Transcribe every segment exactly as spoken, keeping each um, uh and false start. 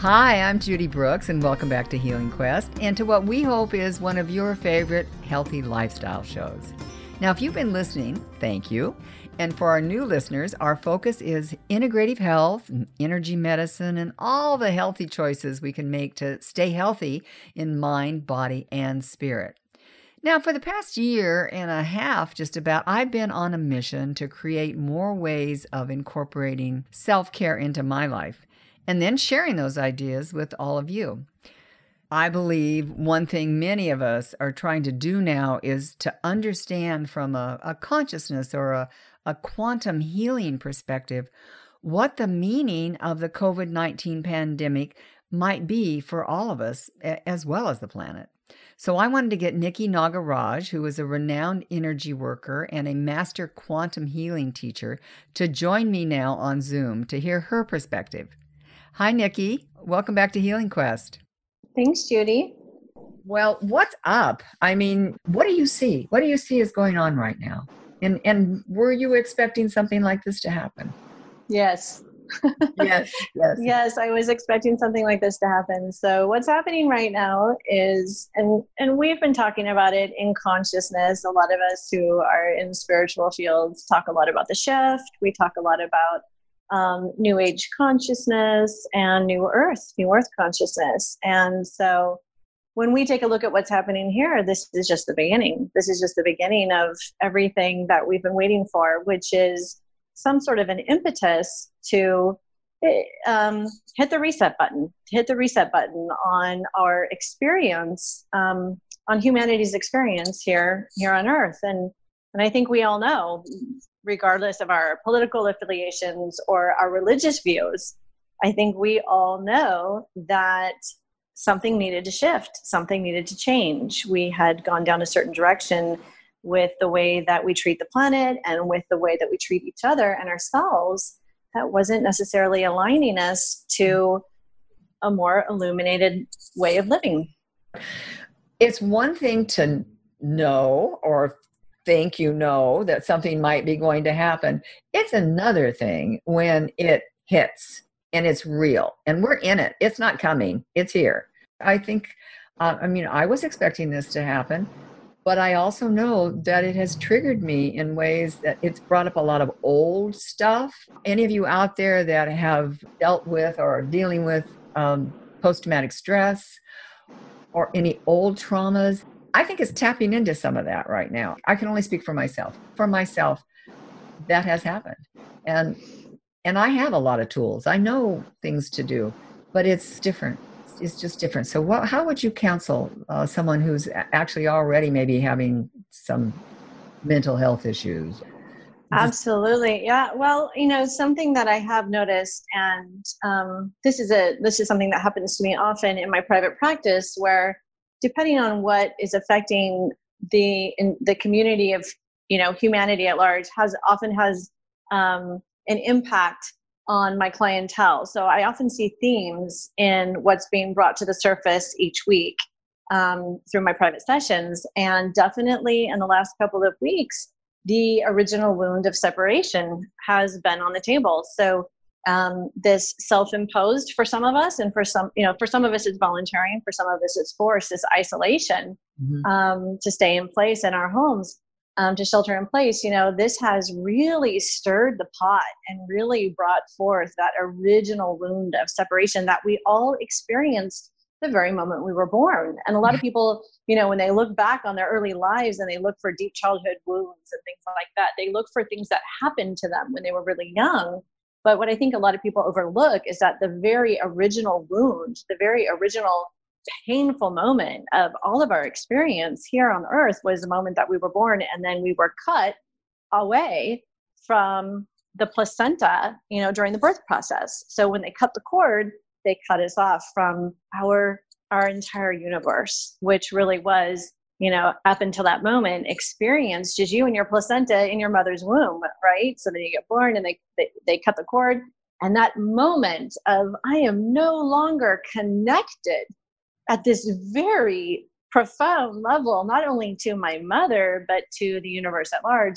Hi, I'm Judy Brooks, and welcome back to Healing Quest, and to what we hope is one of your favorite healthy lifestyle shows. Now, if you've been listening, thank you. And for our new listeners, our focus is integrative health, energy medicine, and all the healthy choices we can make to stay healthy in mind, body, and spirit. Now, for the past year and a half, just about, I've been on a mission to create more ways of incorporating self-care into my life, and then sharing those ideas with all of you. I believe one thing many of us are trying to do now is to understand from a, a consciousness or a, a quantum healing perspective what the meaning of the covid nineteen pandemic might be for all of us, as well as the planet. So I wanted to get Nikki Nagaraj, who is a renowned energy worker and a master quantum healing teacher, to join me now on Zoom to hear her perspective. Hi, Nikki. Welcome back to Healing Quest. Thanks, Judy. Well, what's up? I mean, what do you see? What do you see is going on right now? And and were you expecting something like this to happen? Yes. yes, yes. Yes, I was expecting something like this to happen. So what's happening right now is, and, and we've been talking about it in consciousness. A lot of us who are in spiritual fields talk a lot about the shift. We talk a lot about Um, new age consciousness and new earth, new earth consciousness. And so when we take a look at what's happening here, this is just the beginning. This is just the beginning of everything that we've been waiting for, which is some sort of an impetus to um, hit the reset button, hit the reset button on our experience, um, on humanity's experience here, here on earth. And, and I think we all know, regardless of our political affiliations or our religious views, I think we all know that something needed to shift, something needed to change. We had gone down a certain direction with the way that we treat the planet and with the way that we treat each other and ourselves that wasn't necessarily aligning us to a more illuminated way of living. It's one thing to know or think you know that something might be going to happen. It's another thing when it hits and it's real and we're in it. It's not coming. It's here. I think, uh, I mean, I was expecting this to happen, but I also know that it has triggered me in ways that it's brought up a lot of old stuff. Any of you out there that have dealt with or are dealing with um, post-traumatic stress or any old traumas, I think it's tapping into some of that right now. I can only speak for myself. For myself, that has happened. And and I have a lot of tools. I know things to do, but it's different. It's just different. So what, how would you counsel uh, someone who's actually already maybe having some mental health issues? Absolutely. Yeah. Well, you know, something that I have noticed, and um, this is a this is something that happens to me often in my private practice, where depending on what is affecting the in the community of, you know, humanity at large, has often has um, an impact on my clientele. So I often see themes in what's being brought to the surface each week um, through my private sessions. And definitely in the last couple of weeks, the original wound of separation has been on the table. So um, this self-imposed for some of us, and for some, you know, for some of us it's voluntary, and for some of us it's forced, this isolation, mm-hmm. um, to stay in place in our homes, um, to shelter in place. You know, this has really stirred the pot and really brought forth that original wound of separation that we all experienced the very moment we were born. And a lot of people, you know, when they look back on their early lives and they look for deep childhood wounds and things like that, they look for things that happened to them when they were really young. But what I think a lot of people overlook is that the very original wound, the very original painful moment of all of our experience here on earth was the moment that we were born. And then we were cut away from the placenta, you know, during the birth process. So when they cut the cord, they cut us off from our, our entire universe, which really was, you know, up until that moment, experienced just you and your placenta in your mother's womb, right? So then you get born and they, they they cut the cord. And that moment of, I am no longer connected at this very profound level, not only to my mother, but to the universe at large,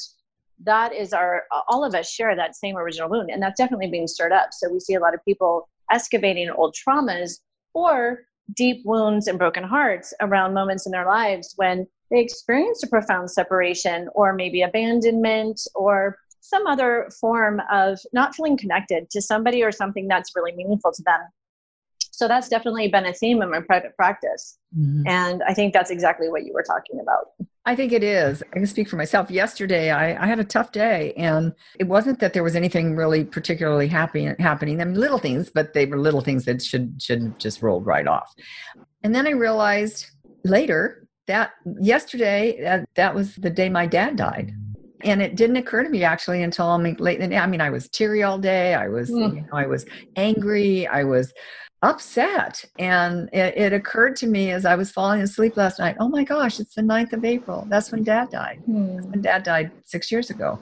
that is our, all of us share that same original wound. And that's definitely being stirred up. So we see a lot of people excavating old traumas or deep wounds and broken hearts around moments in their lives when they experienced a profound separation or maybe abandonment or some other form of not feeling connected to somebody or something that's really meaningful to them. So that's definitely been a theme in my private practice. Mm-hmm. And I think that's exactly what you were talking about. I think it is. I can speak for myself. Yesterday, I, I had a tough day, and it wasn't that there was anything really particularly happy happening. I mean, little things, but they were little things that should should just rolled right off. And then I realized later that yesterday, that, that was the day my dad died. And it didn't occur to me actually until I mean, late in the day. I mean, I was teary all day. I was, mm. you know, I was angry. I was upset. And it, it occurred to me as I was falling asleep last night, oh my gosh, it's the ninth of April. That's when dad died. Mm. That's when dad died six years ago.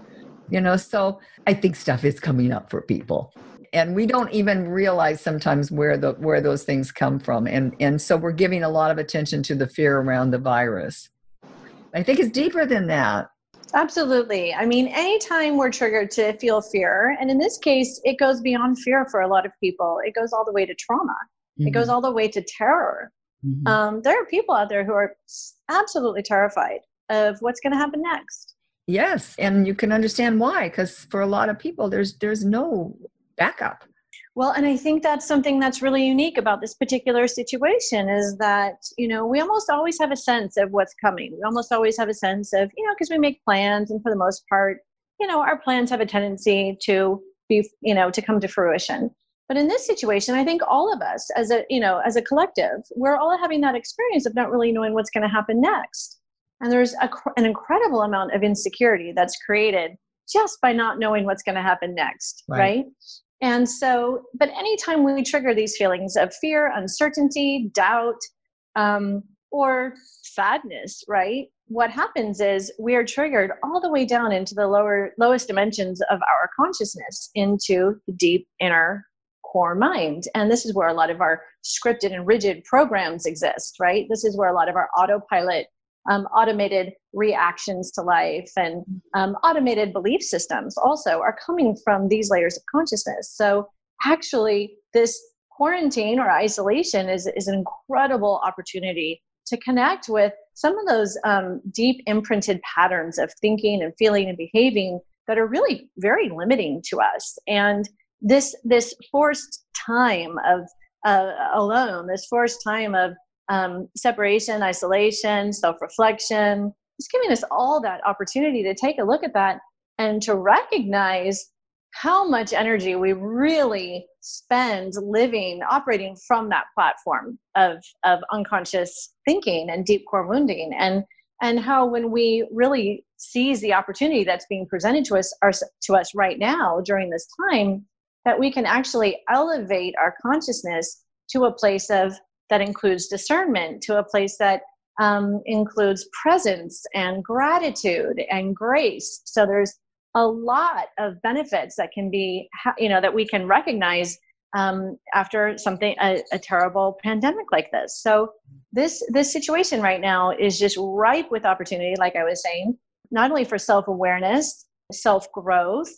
You know, so I think stuff is coming up for people. And we don't even realize sometimes where the where those things come from. And and so we're giving a lot of attention to the fear around the virus. I think it's deeper than that. Absolutely. I mean, anytime we're triggered to feel fear, and in this case, it goes beyond fear for a lot of people. It goes all the way to trauma. Mm-hmm. It goes all the way to terror. Mm-hmm. Um, there are people out there who are absolutely terrified of what's going to happen next. Yes. And you can understand why, because for a lot of people, there's there's no backup. Well, and I think that's something that's really unique about this particular situation is that, you know, we almost always have a sense of what's coming. We almost always have a sense of, you know, because we make plans, and for the most part, you know, our plans have a tendency to be, you know, to come to fruition. But in this situation, I think all of us as a, you know, as a collective, we're all having that experience of not really knowing what's going to happen next. And there's a, an incredible amount of insecurity that's created just by not knowing what's going to happen next, right? right? And so, but anytime we trigger these feelings of fear, uncertainty, doubt, um, or sadness, right? What happens is we are triggered all the way down into the lower, lowest dimensions of our consciousness, into the deep inner core mind. And this is where a lot of our scripted and rigid programs exist, right? This is where a lot of our autopilot, um, automated reactions to life and um, automated belief systems also are coming from these layers of consciousness. So actually this quarantine or isolation is, is an incredible opportunity to connect with some of those um, deep imprinted patterns of thinking and feeling and behaving that are really very limiting to us. And this, this forced time of uh, alone, this forced time of um, separation, isolation, self-reflection, it's giving us all that opportunity to take a look at that and to recognize how much energy we really spend living, operating from that platform of, of unconscious thinking and deep core wounding, and, and how when we really seize the opportunity that's being presented to us, our, to us right now during this time, that we can actually elevate our consciousness to a place of that includes discernment, to a place that Um, includes presence and gratitude and grace. So there's a lot of benefits that can be, you know, that we can recognize um, after something, a, a terrible pandemic like this. So this, this situation right now is just ripe with opportunity, like I was saying, not only for self-awareness, self-growth,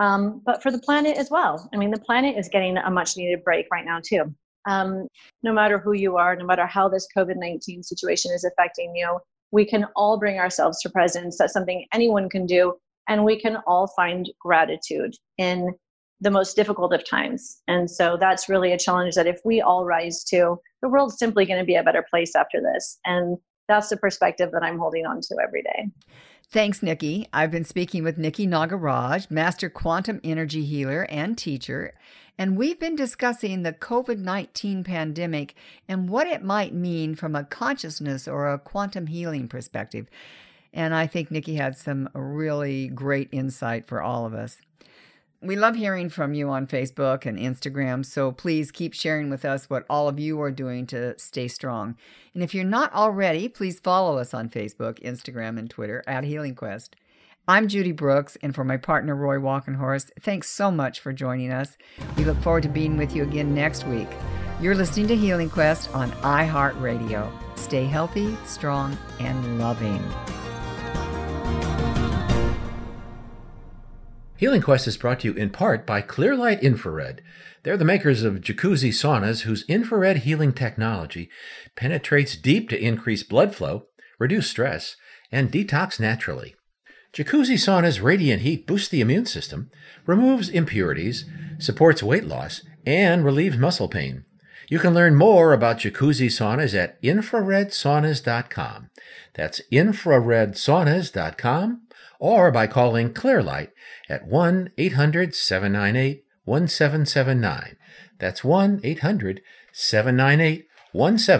um, but for the planet as well. I mean, the planet is getting a much needed break right now too. Um, no matter who you are, no matter how this COVID nineteen situation is affecting you, we can all bring ourselves to presence. That's something anyone can do. And we can all find gratitude in the most difficult of times. And so that's really a challenge that if we all rise to, the world's simply going to be a better place after this. And that's the perspective that I'm holding on to every day. Thanks, Nikki. I've been speaking with Nikki Nagaraj, master quantum energy healer and teacher, and we've been discussing the COVID nineteen pandemic and what it might mean from a consciousness or a quantum healing perspective. And I think Nikki had some really great insight for all of us. We love hearing from you on Facebook and Instagram, so please keep sharing with us what all of you are doing to stay strong. And if you're not already, please follow us on Facebook, Instagram, and Twitter at Healing Quest. I'm Judy Brooks, and for my partner, Roy Walkenhorst, thanks so much for joining us. We look forward to being with you again next week. You're listening to Healing Quest on iHeartRadio. Stay healthy, strong, and loving. Healing Quest is brought to you in part by Clearlight Infrared. They're the makers of Jacuzzi Saunas, whose infrared healing technology penetrates deep to increase blood flow, reduce stress, and detox naturally. Jacuzzi Saunas' radiant heat boosts the immune system, removes impurities, supports weight loss, and relieves muscle pain. You can learn more about Jacuzzi Saunas at infrared saunas dot com. That's infrared saunas dot com. Or by calling Clearlight at one eight hundred seven nine eight one seven seven nine. That's one eight hundred seven nine eight one seven seven nine.